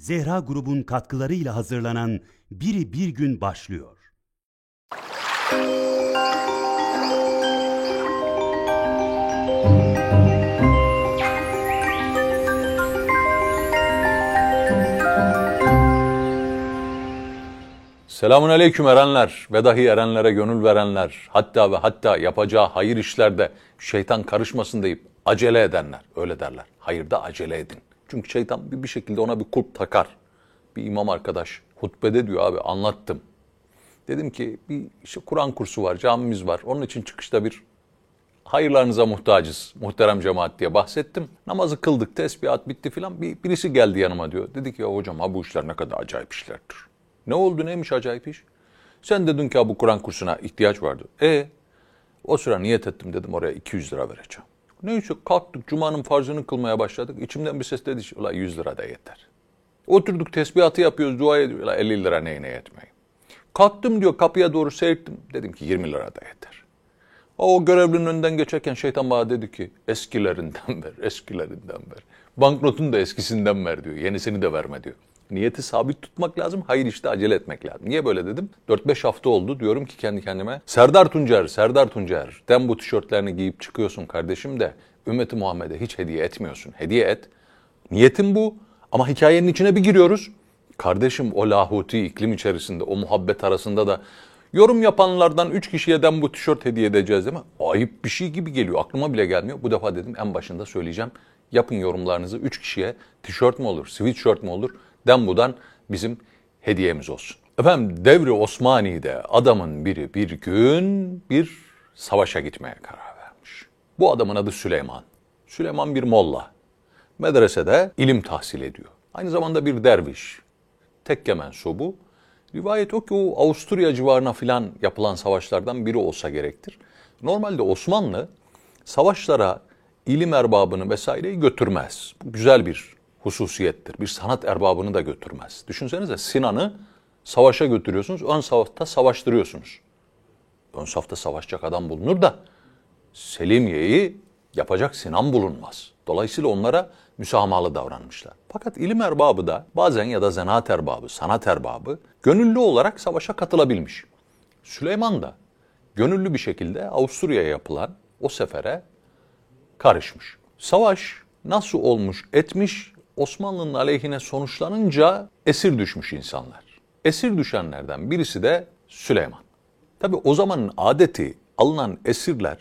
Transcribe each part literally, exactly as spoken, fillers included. Zehra Grubun katkılarıyla hazırlanan Biri Bir Gün başlıyor. Selamun aleyküm erenler ve dahi erenlere gönül verenler, hatta ve hatta yapacağı hayır işlerde şeytan karışmasın deyip acele edenler, öyle derler. Hayırda acele edin. Çünkü şeytan bir şekilde ona bir kulp takar. Bir imam arkadaş hutbede diyor, abi anlattım. Dedim ki bir işte Kur'an kursu var, camimiz var. Onun için çıkışta bir hayırlarınıza muhtacız, muhterem cemaat diye bahsettim. Namazı kıldık, tesbihat bitti filan. Bir, birisi geldi yanıma diyor. Dedi ki ya hocam ha bu işler ne kadar acayip işlerdir. Ne oldu, neymiş acayip iş? Sen dedin ki bu Kur'an kursuna ihtiyaç vardı. E o sıra niyet ettim, dedim oraya iki yüz lira vereceğim. Neyse kalktık, cumanın farzını kılmaya başladık. İçimden bir ses dedi, ulan yüz lira da yeter. Oturduk tesbihatı yapıyoruz, dua ediyoruz. Ulan elli lira neyine yetmeyin. Kalktım diyor, kapıya doğru seyrettim. Dedim ki yirmi lira da yeter. O görevlinin önünden geçerken şeytan bana dedi ki eskilerinden ver, eskilerinden ver. Banknotun da eskisinden ver diyor, yenisini de verme diyor. Niyeti sabit tutmak lazım, hayır işte acele etmek lazım. Niye böyle dedim? dört beş hafta oldu, diyorum ki kendi kendime Serdar Tunçer, Serdar Tunçer, den bu tişörtlerini giyip çıkıyorsun kardeşim de Ümmet-i Muhammed'e hiç hediye etmiyorsun. Hediye et. Niyetim bu ama hikayenin içine bir giriyoruz. Kardeşim o lahuti iklim içerisinde, o muhabbet arasında da yorum yapanlardan üç kişiye den bu tişört hediye edeceğiz değil mi? Ayıp bir şey gibi geliyor, aklıma bile gelmiyor. Bu defa dedim en başında söyleyeceğim. Yapın yorumlarınızı, üç kişiye tişört mü olur, sweatshirt mi olur? Den budan bizim hediyemiz olsun. Efendim devri Osmani'de adamın biri bir gün bir savaşa gitmeye karar vermiş. Bu adamın adı Süleyman. Süleyman bir molla. Medresede ilim tahsil ediyor. Aynı zamanda bir derviş. Tekke mensubu. Rivayet o ki o Avusturya civarına filan yapılan savaşlardan biri olsa gerektir. Normalde Osmanlı savaşlara ilim erbabını vesaireyi götürmez. Bu güzel bir hususiyettir. Bir sanat erbabını da götürmez. Düşünsenize Sinan'ı savaşa götürüyorsunuz, ön safta savaştırıyorsunuz. Ön safta savaşacak adam bulunur da Selimiye'yi yapacak Sinan bulunmaz. Dolayısıyla onlara müsamahalı davranmışlar. Fakat ilim erbabı da bazen ya da zanaat erbabı, sanat erbabı gönüllü olarak savaşa katılabilmiş. Süleyman da gönüllü bir şekilde Avusturya'ya yapılan o sefere karışmış. Savaş nasıl olmuş etmiş, Osmanlı'nın aleyhine sonuçlanınca esir düşmüş insanlar. Esir düşenlerden birisi de Süleyman. Tabi o zamanın adeti alınan esirler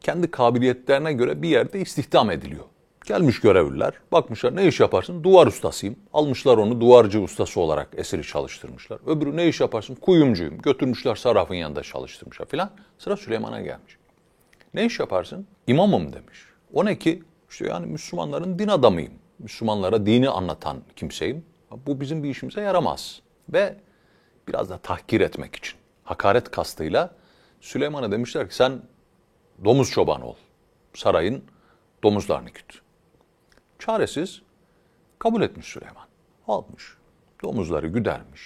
kendi kabiliyetlerine göre bir yerde istihdam ediliyor. Gelmiş görevliler, bakmışlar ne iş yaparsın? Duvar ustasıyım. Almışlar onu duvarcı ustası olarak esiri çalıştırmışlar. Öbürü ne iş yaparsın? Kuyumcuyum. Götürmüşler sarrafın yanında çalıştırmışlar filan. Sıra Süleyman'a gelmiş. Ne iş yaparsın? İmamım demiş. O ne ki? İşte yani Müslümanların din adamıyım. Müslümanlara dini anlatan kimseyim. Bu bizim bir işimize yaramaz. Ve biraz da tahkir etmek için, hakaret kastıyla Süleyman'a demişler ki sen domuz çobanı ol. Sarayın domuzlarını güt. Çaresiz kabul etmiş Süleyman. Almış. Domuzları güdermiş.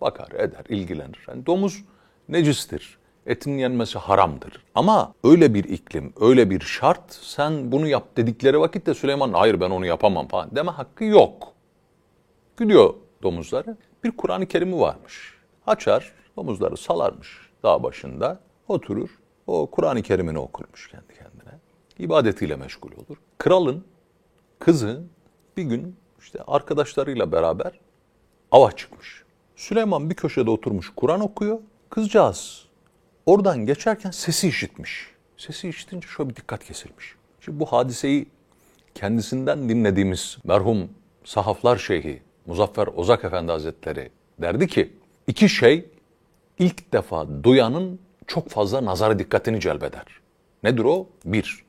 Bakar, eder, ilgilenir. Yani domuz necistir. Etin yenmesi haramdır. Ama öyle bir iklim, öyle bir şart, sen bunu yap dedikleri vakitte Süleyman hayır ben onu yapamam falan deme hakkı yok. Gidiyor domuzları. Bir Kur'an-ı Kerim'i varmış. Açar, domuzları salarmış dağ başında. Oturur, o Kur'an-ı Kerim'ini okurmuş kendi kendine. İbadetiyle meşgul olur. Kralın kızı bir gün işte arkadaşlarıyla beraber ava çıkmış. Süleyman bir köşede oturmuş Kur'an okuyor. Kızcağız oradan geçerken sesi işitmiş. Sesi işitince şöyle bir dikkat kesilmiş. Şimdi bu hadiseyi kendisinden dinlediğimiz merhum sahaflar şeyhi Muzaffer Ozak Efendi Hazretleri derdi ki iki şey ilk defa duyanın çok fazla nazara dikkatini celbeder. Nedir o? Bir,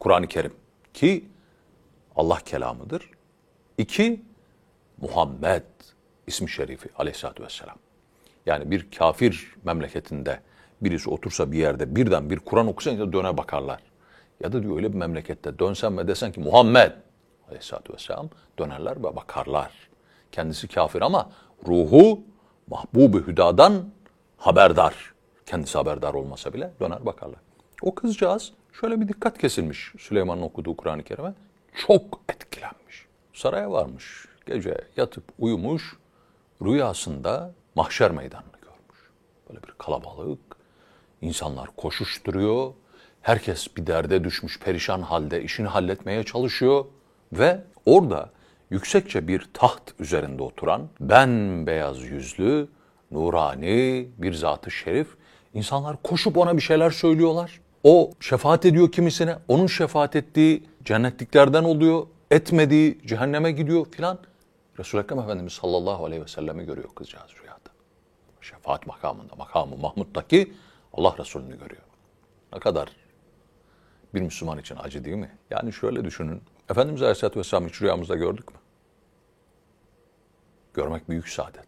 Kur'an-ı Kerim ki Allah kelamıdır. İki, Muhammed ismi şerifi aleyhissalatü vesselam. Yani bir kafir memleketinde birisi otursa bir yerde birden bir Kur'an okusan döne bakarlar. Ya da diyor öyle bir memlekette dönsen ve desen ki Muhammed aleyhissalatü vesselam dönerler ve bakarlar. Kendisi kafir ama ruhu Mahbûb-ı Hüdâ'dan haberdar. Kendisi haberdar olmasa bile döner bakarlar. O kızcağız şöyle bir dikkat kesilmiş Süleyman'ın okuduğu Kur'an-ı Kerim'e. Çok etkilenmiş. Saraya varmış. gece yatıp uyumuş, rüyasında mahşer meydanını görmüş. Böyle bir kalabalık, insanlar koşuşturuyor, herkes bir derde düşmüş, perişan halde işini halletmeye çalışıyor ve orada yüksekçe bir taht üzerinde oturan, bembeyaz yüzlü, nurani bir zat-ı şerif, insanlar koşup ona bir şeyler söylüyorlar. O şefaat ediyor kimisine, onun şefaat ettiği cennetliklerden oluyor, etmediği cehenneme gidiyor filan. Resul-i Ekrem Efendimiz sallallahu aleyhi ve sellem'i görüyor kızcağız rüyada. Şefaat makamında, makamı Mahmut'taki Allah Resulü'nü görüyor. Ne kadar bir Müslüman için acı değil mi? Yani şöyle düşünün, Efendimiz Aleyhisselatü Vesselam'ı hiç rüyamızda gördük mü? Görmek büyük saadet.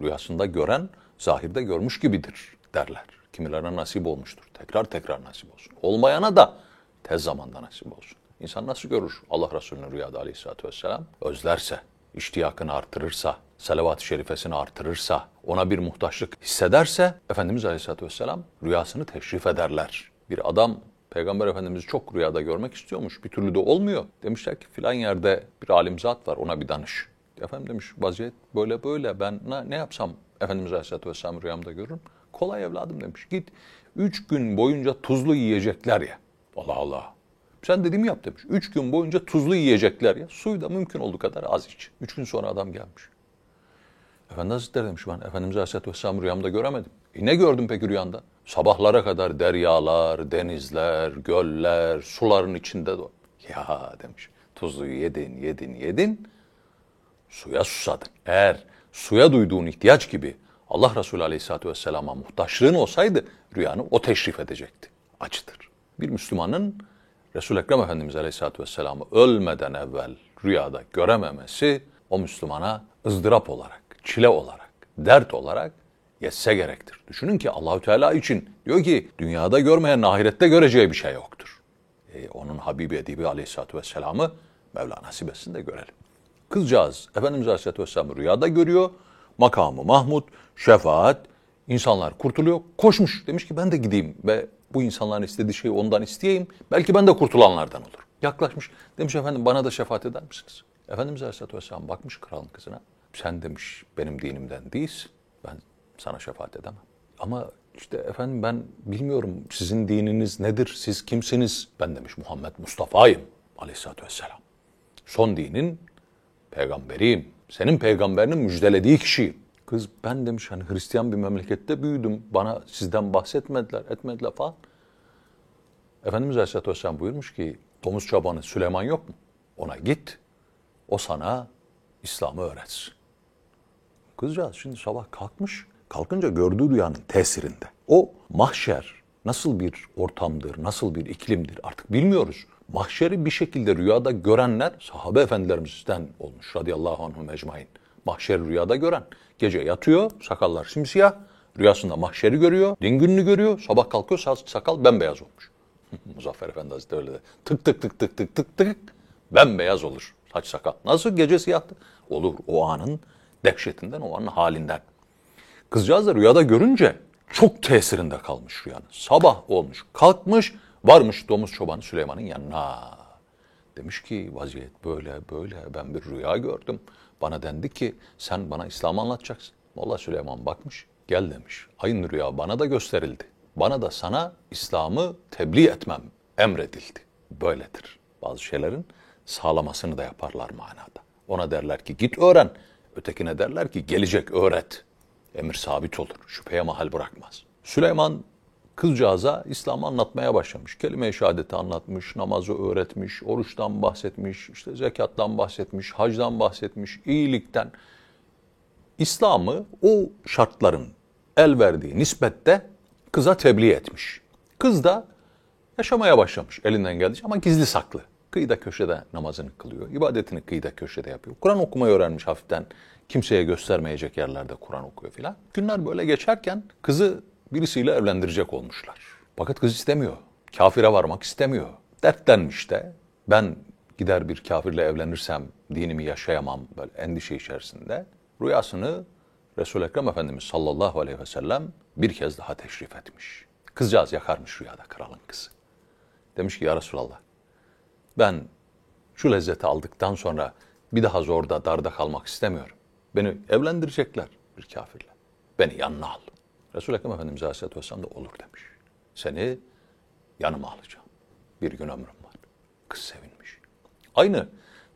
Rüyasında gören, zahirde görmüş gibidir derler. Kimilerine nasip olmuştur. Tekrar tekrar nasip olsun. Olmayana da tez zamanda nasip olsun. İnsan nasıl görür Allah Resulü'nü rüyada Aleyhisselatü Vesselam? Özlerse, iştiyakını artırırsa, salavat-ı şerifesini artırırsa, ona bir muhtaçlık hissederse, Efendimiz Aleyhisselatü Vesselam rüyasını teşrif ederler. Bir adam, Peygamber Efendimiz'i çok rüyada görmek istiyormuş. Bir türlü de olmuyor. Demişler ki filan yerde bir alim zat var, ona bir danış. Efendim demiş, vaziyet böyle böyle, ben ne yapsam Efendimiz Aleyhisselatü Vesselam rüyamda görürüm? Kolay evladım demiş, git üç gün boyunca tuzlu yiyecekler ya. Allah Allah. Sen dediğimi yap demiş. Üç gün boyunca tuzlu yiyecekler ya. Suyu da mümkün olduğu kadar az iç. Üç gün sonra adam gelmiş. Efendi Hazretleri demiş, ben Efendimiz Aleyhisselatü Vesselam rüyamda göremedim. E ne gördün peki rüyanda? Sabahlara kadar deryalar, denizler, göller, suların içinde de. Ya demiş, tuzluyu yedin, yedin, yedin, suya susadın. Eğer suya duyduğun ihtiyaç gibi Allah Resulü Aleyhisselatü Vesselam'a muhtaçlığın olsaydı, rüyanı o teşrif edecekti. Acıdır. Bir Müslümanın Resul-i Ekrem Efendimiz Aleyhisselatü Vesselam'ı ölmeden evvel rüyada görememesi, o Müslümana ızdırap olarak, çile olarak, dert olarak yetse gerektir. Düşünün ki Allahü Teala için diyor ki, dünyada görmeyen ahirette göreceği bir şey yoktur. E, onun Habibi Edibi Aleyhisselatü Vesselam'ı Mevla nasip etsin de görelim. Kızcağız Efendimiz Aleyhisselatü Vesselam'ı rüyada görüyor, makamı Mahmud, şefaat, insanlar kurtuluyor, koşmuş. Demiş ki ben de gideyim ve bu insanların istediği şeyi ondan isteyeyim, belki ben de kurtulanlardan olur. Yaklaşmış, demiş efendim bana da şefaat eder misiniz? Efendimiz Aleyhisselatü Vesselam bakmış kralın kızına, sen demiş benim dinimden değilsin, ben sana şefaat edemem. Ama işte efendim ben bilmiyorum sizin dininiz nedir, siz kimsiniz? Ben demiş Muhammed Mustafa'yım Aleyhisselatü Vesselam. Son dinin peygamberiyim, senin peygamberinin müjdelediği kişiyim. Kız ben demiş hani Hristiyan bir memlekette büyüdüm, bana sizden bahsetmediler, etmediler falan. Efendimiz Aleyhisselatü Vesselam buyurmuş ki, domuz çobanı Süleyman yok mu? Ona git, o sana İslam'ı öğretsin. Kızcağız şimdi sabah kalkmış, kalkınca gördüğü rüyanın tesirinde. O mahşer nasıl bir ortamdır, nasıl bir iklimdir artık bilmiyoruz. Mahşeri bir şekilde rüyada görenler sahabe efendilerimizden olmuş radıyallahu anhum ecmaîn. Mahşeri rüyada gören gece yatıyor, sakallar simsiyah, rüyasında mahşeri görüyor, din gününü görüyor, sabah kalkıyor sakal bembeyaz olmuş. Muzaffer Efendi Hazretleri öyle de tık tık tık tık tık tık tık bembeyaz olur saç sakal. Nasıl gece siyahtı? Olur o anın dehşetinden, o anın halinden. Kızcağız da rüyada görünce çok tesirinde kalmış rüyanın. Sabah olmuş, kalkmış, varmış domuz çobanı Süleyman'ın yanına. Demiş ki vaziyet böyle böyle, ben bir rüya gördüm. Bana dendi ki sen bana İslam'ı anlatacaksın. Molla Süleyman bakmış, gel demiş. Aynı rüya bana da gösterildi. Bana da sana İslam'ı tebliğ etmem emredildi. Böyledir. Bazı şeylerin sağlamasını da yaparlar manada. Ona derler ki git öğren. Ötekine derler ki gelecek öğret. Emir sabit olur. Şüpheye mahal bırakmaz. Süleyman kızcağıza İslam'ı anlatmaya başlamış. Kelime-i şehadeti anlatmış, namazı öğretmiş, oruçtan bahsetmiş, işte zekattan bahsetmiş, hacdan bahsetmiş, iyilikten. İslam'ı o şartların el verdiği nispette kıza tebliğ etmiş. Kız da yaşamaya başlamış elinden geldiği ama gizli saklı. Kıyıda köşede namazını kılıyor, ibadetini kıyıda köşede yapıyor. Kur'an okumayı öğrenmiş hafiften, kimseye göstermeyecek yerlerde Kur'an okuyor filan. Günler böyle geçerken kızı birisiyle evlendirecek olmuşlar. Fakat kız istemiyor. Kafire varmak istemiyor. Dertlenmiş de ben gider bir kafirle evlenirsem dinimi yaşayamam böyle endişe içerisinde. Rüyasını Resul-i Ekrem Efendimiz sallallahu aleyhi ve sellem bir kez daha teşrif etmiş. Kızcağız yakarmış rüyada kralın kızı. Demiş ki ya Resulallah ben şu lezzeti aldıktan sonra Bir daha zorda, darda kalmak istemiyorum. Beni evlendirecekler bir kafirle. Beni yanına al. Resul-i Ekrem Efendimiz Aleyhisselatü Vesselam da olur demiş. Seni yanıma alacağım. Bir gün ömrüm var. Kız sevinmiş. Aynı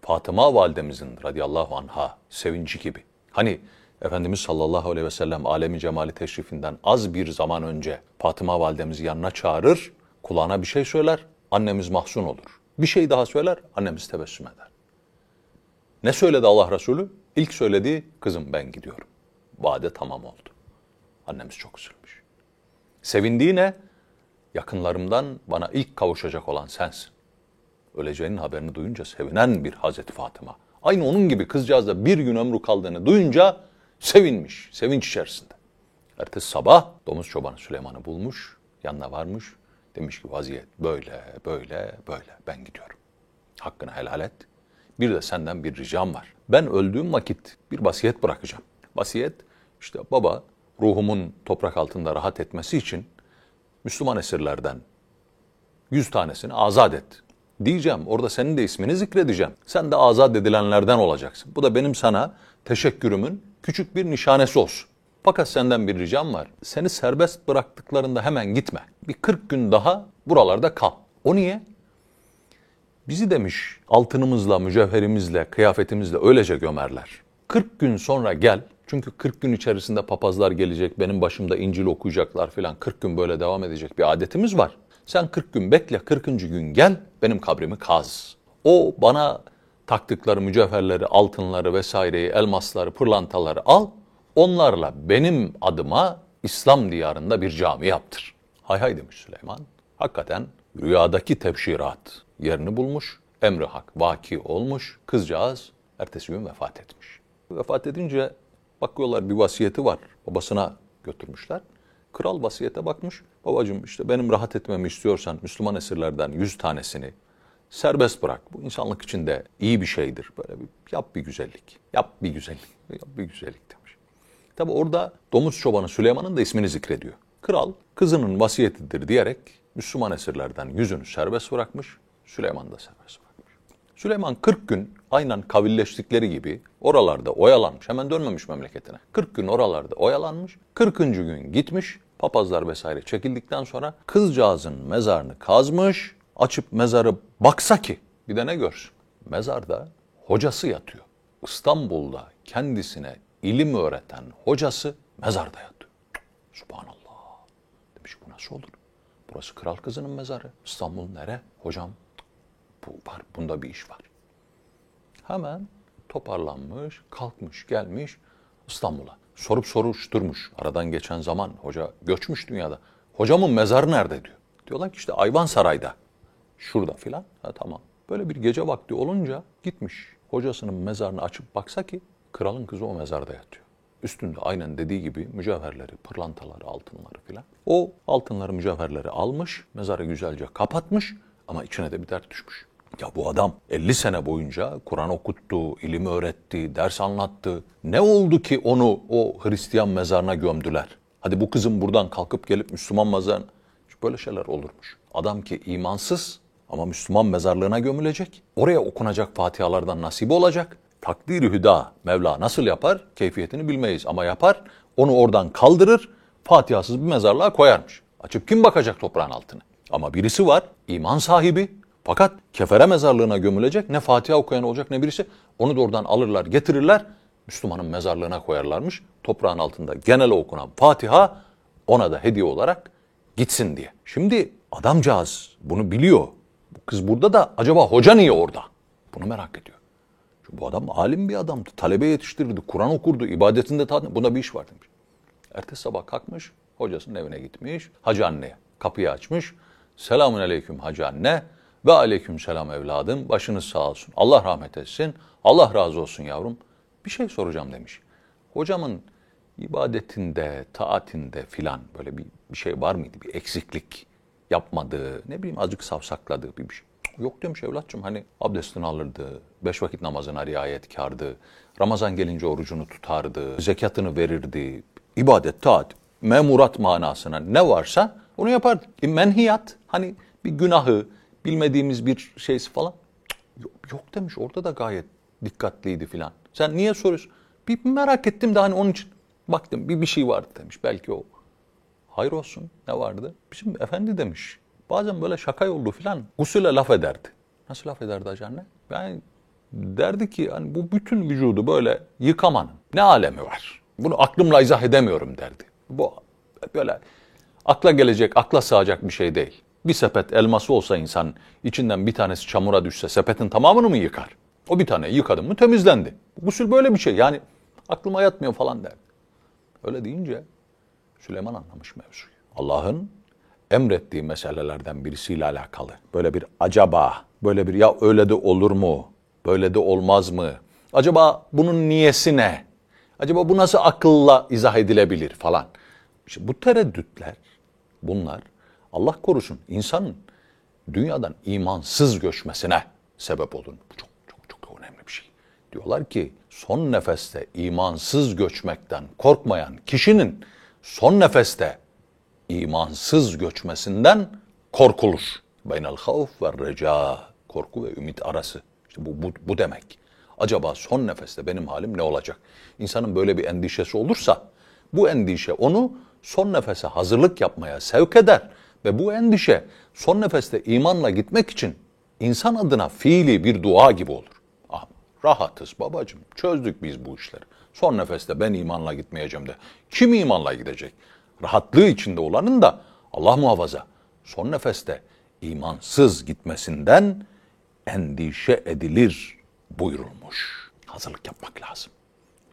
Fatıma validemizin radıyallahu anha sevinci gibi. Hani Efendimiz sallallahu aleyhi ve sellem alemi cemali teşrifinden az bir zaman önce Fatıma validemizi yanına çağırır, kulağına bir şey söyler, annemiz mahzun olur. Bir şey daha söyler, annemiz tebessüm eder. Ne söyledi Allah Resulü? İlk söylediği, kızım ben gidiyorum. Vade tamam oldu. Annemiz çok üzülmüş. Sevindiği ne? Yakınlarımdan bana ilk kavuşacak olan sensin. Öleceğinin haberini duyunca sevinen bir Hazreti Fatıma. Aynı onun gibi kızcağızda bir gün ömrü kaldığını duyunca sevinmiş, sevinç içerisinde. Ertesi sabah domuz çobanı Süleyman'ı bulmuş, yanına varmış. Demiş ki vaziyet böyle, böyle, böyle. Ben gidiyorum. Hakkını helal et. Bir de senden bir ricam var. Ben öldüğüm vakit bir vasiyet bırakacağım. Vasiyet işte baba ruhumun toprak altında rahat etmesi için Müslüman esirlerden yüz tanesini azat et. Diyeceğim, orada senin de ismini zikredeceğim. Sen de azat edilenlerden olacaksın. Bu da benim sana teşekkürümün küçük bir nişanesi olsun. Fakat senden bir ricam var. Seni serbest bıraktıklarında hemen gitme. Bir kırk gün daha buralarda kal. O niye? Bizi demiş altınımızla, mücevherimizle, kıyafetimizle öylece gömerler. kırk gün sonra gel. Çünkü kırk gün içerisinde papazlar gelecek, benim başımda İncil okuyacaklar filan. kırk gün böyle devam edecek bir adetimiz var. Sen kırk gün bekle, kırkıncı gün gel, benim kabrimi kaz. O bana taktıkları mücevherleri, altınları vesaireyi, elmasları, pırlantaları al. Onlarla benim adıma İslam diyarında bir cami yaptır. Hay hay demiş Süleyman. Hakikaten rüyadaki tebşirat yerini bulmuş. Emri hak vaki olmuş. Kızcağız ertesi gün vefat etmiş. Vefat edince bakıyorlar bir vasiyeti var. Babasına götürmüşler. Kral vasiyete bakmış. Babacığım işte benim rahat etmemi istiyorsan Müslüman esirlerden yüz tanesini serbest bırak. Bu insanlık için de iyi bir şeydir. Böyle bir yap bir güzellik. Yap bir güzellik. Yap bir güzellik demiş. Tabi orada domuz çobanı Süleyman'ın da ismini zikrediyor. Kral kızının vasiyetidir diyerek Müslüman esirlerden yüzünü serbest bırakmış. Süleyman da serbest bırakmış. Süleyman kırk gün aynen kavilleştikleri gibi oralarda oyalanmış. Hemen dönmemiş memleketine. kırk gün oralarda oyalanmış. kırkıncı gün gitmiş. Papazlar vesaire çekildikten sonra kızcağızın mezarını kazmış. Açıp mezarı baksa ki bir de ne görsün? Mezarda hocası yatıyor. İstanbul'da kendisine ilim öğreten hocası mezarda yatıyor. Subhanallah. Demiş bu nasıl olur? Burası kral kızının mezarı. İstanbul nere? Hocam bu var, bunda bir iş var. Hemen toparlanmış, kalkmış, gelmiş İstanbul'a. Sorup soruşturmuş. Aradan geçen zaman hoca göçmüş dünyada. Hocamın mezarı nerede diyor. Diyorlar ki işte Ayvansaray'da. Şurada filan. Ha tamam. Böyle bir gece vakti olunca gitmiş. Hocasının mezarını açıp baksa ki kralın kızı o mezarda yatıyor. Üstünde aynen dediği gibi mücevherleri, pırlantaları, altınları filan. O altınları, mücevherleri almış, mezarı güzelce kapatmış ama içine de bir dert düşmüş. Ya bu adam elli sene boyunca Kur'an okuttu, ilim öğretti, ders anlattı. Ne oldu ki onu o Hristiyan mezarına gömdüler? Hadi bu kızın buradan kalkıp gelip Müslüman mezarına... Böyle şeyler olurmuş. Adam ki imansız ama Müslüman mezarlığına gömülecek. Oraya okunacak fatihalardan nasip olacak. Takdir-i hüda Mevla nasıl yapar? Keyfiyetini bilmeyiz ama yapar. Onu oradan kaldırır, fatihasız bir mezarlığa koyarmış. Açıp kim bakacak toprağın altına? Ama birisi var, iman sahibi. Fakat kefere mezarlığına gömülecek, ne fatiha okuyan olacak ne birisi. Onu da oradan alırlar, getirirler, Müslümanın mezarlığına koyarlarmış. Toprağın altında genel okunan fatiha ona da hediye olarak gitsin diye. Şimdi adamcağız bunu biliyor. Bu kız burada da acaba hoca niye orada? Bunu merak ediyor. Bu adam alim bir adamdı. Talebe yetiştirirdi. Kur'an okurdu. İbadetinde taat. Buna bir iş var demiş. Ertesi sabah kalkmış. Hocasının evine gitmiş. Hacı anneye kapıyı açmış. Selamun aleyküm hacı anne. Ve aleyküm selam evladım. Başınız sağ olsun. Allah rahmet etsin. Allah razı olsun yavrum. Bir şey soracağım demiş. Hocamın ibadetinde, taatinde filan böyle bir, bir şey var mıydı? Bir eksiklik yapmadığı, ne bileyim azıcık savsakladığı bir şey. Yok demiş evlatçım, hani abdestini alırdı, beş vakit namazına riayetkardı, Ramazan gelince orucunu tutardı, zekatını verirdi, ibadet, taat, memurat manasına ne varsa onu yapardı. E menhiyat, hani bir günahı, bilmediğimiz bir şeysi falan. Yok, yok demiş, orada da gayet dikkatliydi filan. Sen niye soruyorsun? Bir merak ettim de hani onun için baktım bir bir şey vardı demiş. Belki o. Hayır olsun, ne vardı? Bizim efendi demiş. Bazen böyle şaka yollu filan gusüle laf ederdi. Nasıl laf ederdi hacı anne? Yani derdi ki hani bu bütün vücudu böyle yıkamanın ne alemi var? Bunu aklımla izah edemiyorum derdi. Bu böyle akla gelecek, akla sığacak bir şey değil. Bir sepet elması olsa insan içinden bir tanesi çamura düşse sepetin tamamını mı yıkar? O bir tane yıkadım mı temizlendi. Gusül böyle bir şey yani aklıma yatmıyor falan derdi. Öyle deyince Süleyman anlamış mevzuyu. Allah'ın emrettiği meselelerden birisiyle alakalı. Böyle bir acaba, böyle bir ya öyle de olur mu, böyle de olmaz mı? Acaba bunun niyesi ne? Acaba bu nasıl akılla izah edilebilir falan. İşte bu tereddütler, bunlar Allah korusun insanın dünyadan imansız göçmesine sebep olur. Bu çok çok çok önemli bir şey. Diyorlar ki son nefeste imansız göçmekten korkmayan kişinin son nefeste imansız göçmesinden korkulur. Beynel havf ve reca, korku ve ümit arası. İşte bu, bu, bu demek. Acaba son nefeste benim halim ne olacak? İnsanın böyle bir endişesi olursa bu endişe onu son nefese hazırlık yapmaya sevk eder. Ve bu endişe son nefeste imanla gitmek için insan adına fiili bir dua gibi olur. Ah, rahatız babacığım, çözdük biz bu işleri. Son nefeste ben imanla gitmeyeceğim de. Kim imanla gidecek? Rahatlığı içinde olanın da Allah muhafaza son nefeste imansız gitmesinden endişe edilir buyurulmuş. Hazırlık yapmak lazım.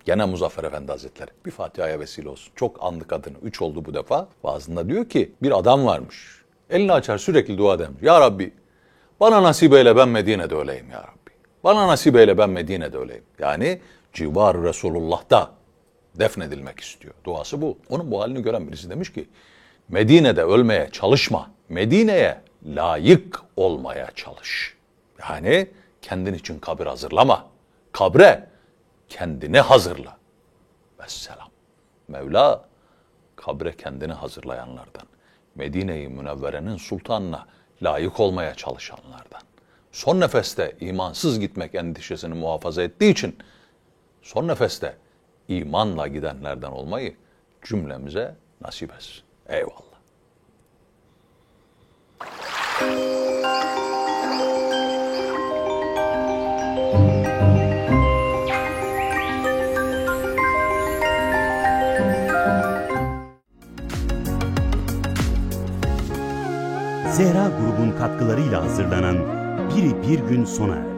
Gene Muzaffer Efendi Hazretleri bir Fatiha'ya vesile olsun. Çok anlık adını. Üç oldu bu defa. Vaazında diyor ki bir adam varmış. Elini açar sürekli dua edermiş. Ya Rabbi bana nasip eyle ben Medine'de öleyim ya Rabbi. Bana nasip eyle ben Medine'de öleyim. Yani civar Resulullah'ta defnedilmek istiyor. Duası bu. Onun bu halini gören birisi demiş ki Medine'de ölmeye çalışma. Medine'ye layık olmaya çalış. Yani kendin için kabir hazırlama. Kabre kendini hazırla. Vesselam. Mevla kabre kendini hazırlayanlardan. Medine-i Münevvere'nin sultanına layık olmaya çalışanlardan. Son nefeste imansız gitmek endişesini muhafaza ettiği için son nefeste imanla gidenlerden olmayı cümlemize nasip etsin. Eyvallah. Zehra grubun katkılarıyla hazırlanan Biri Bir Gün sona erdi.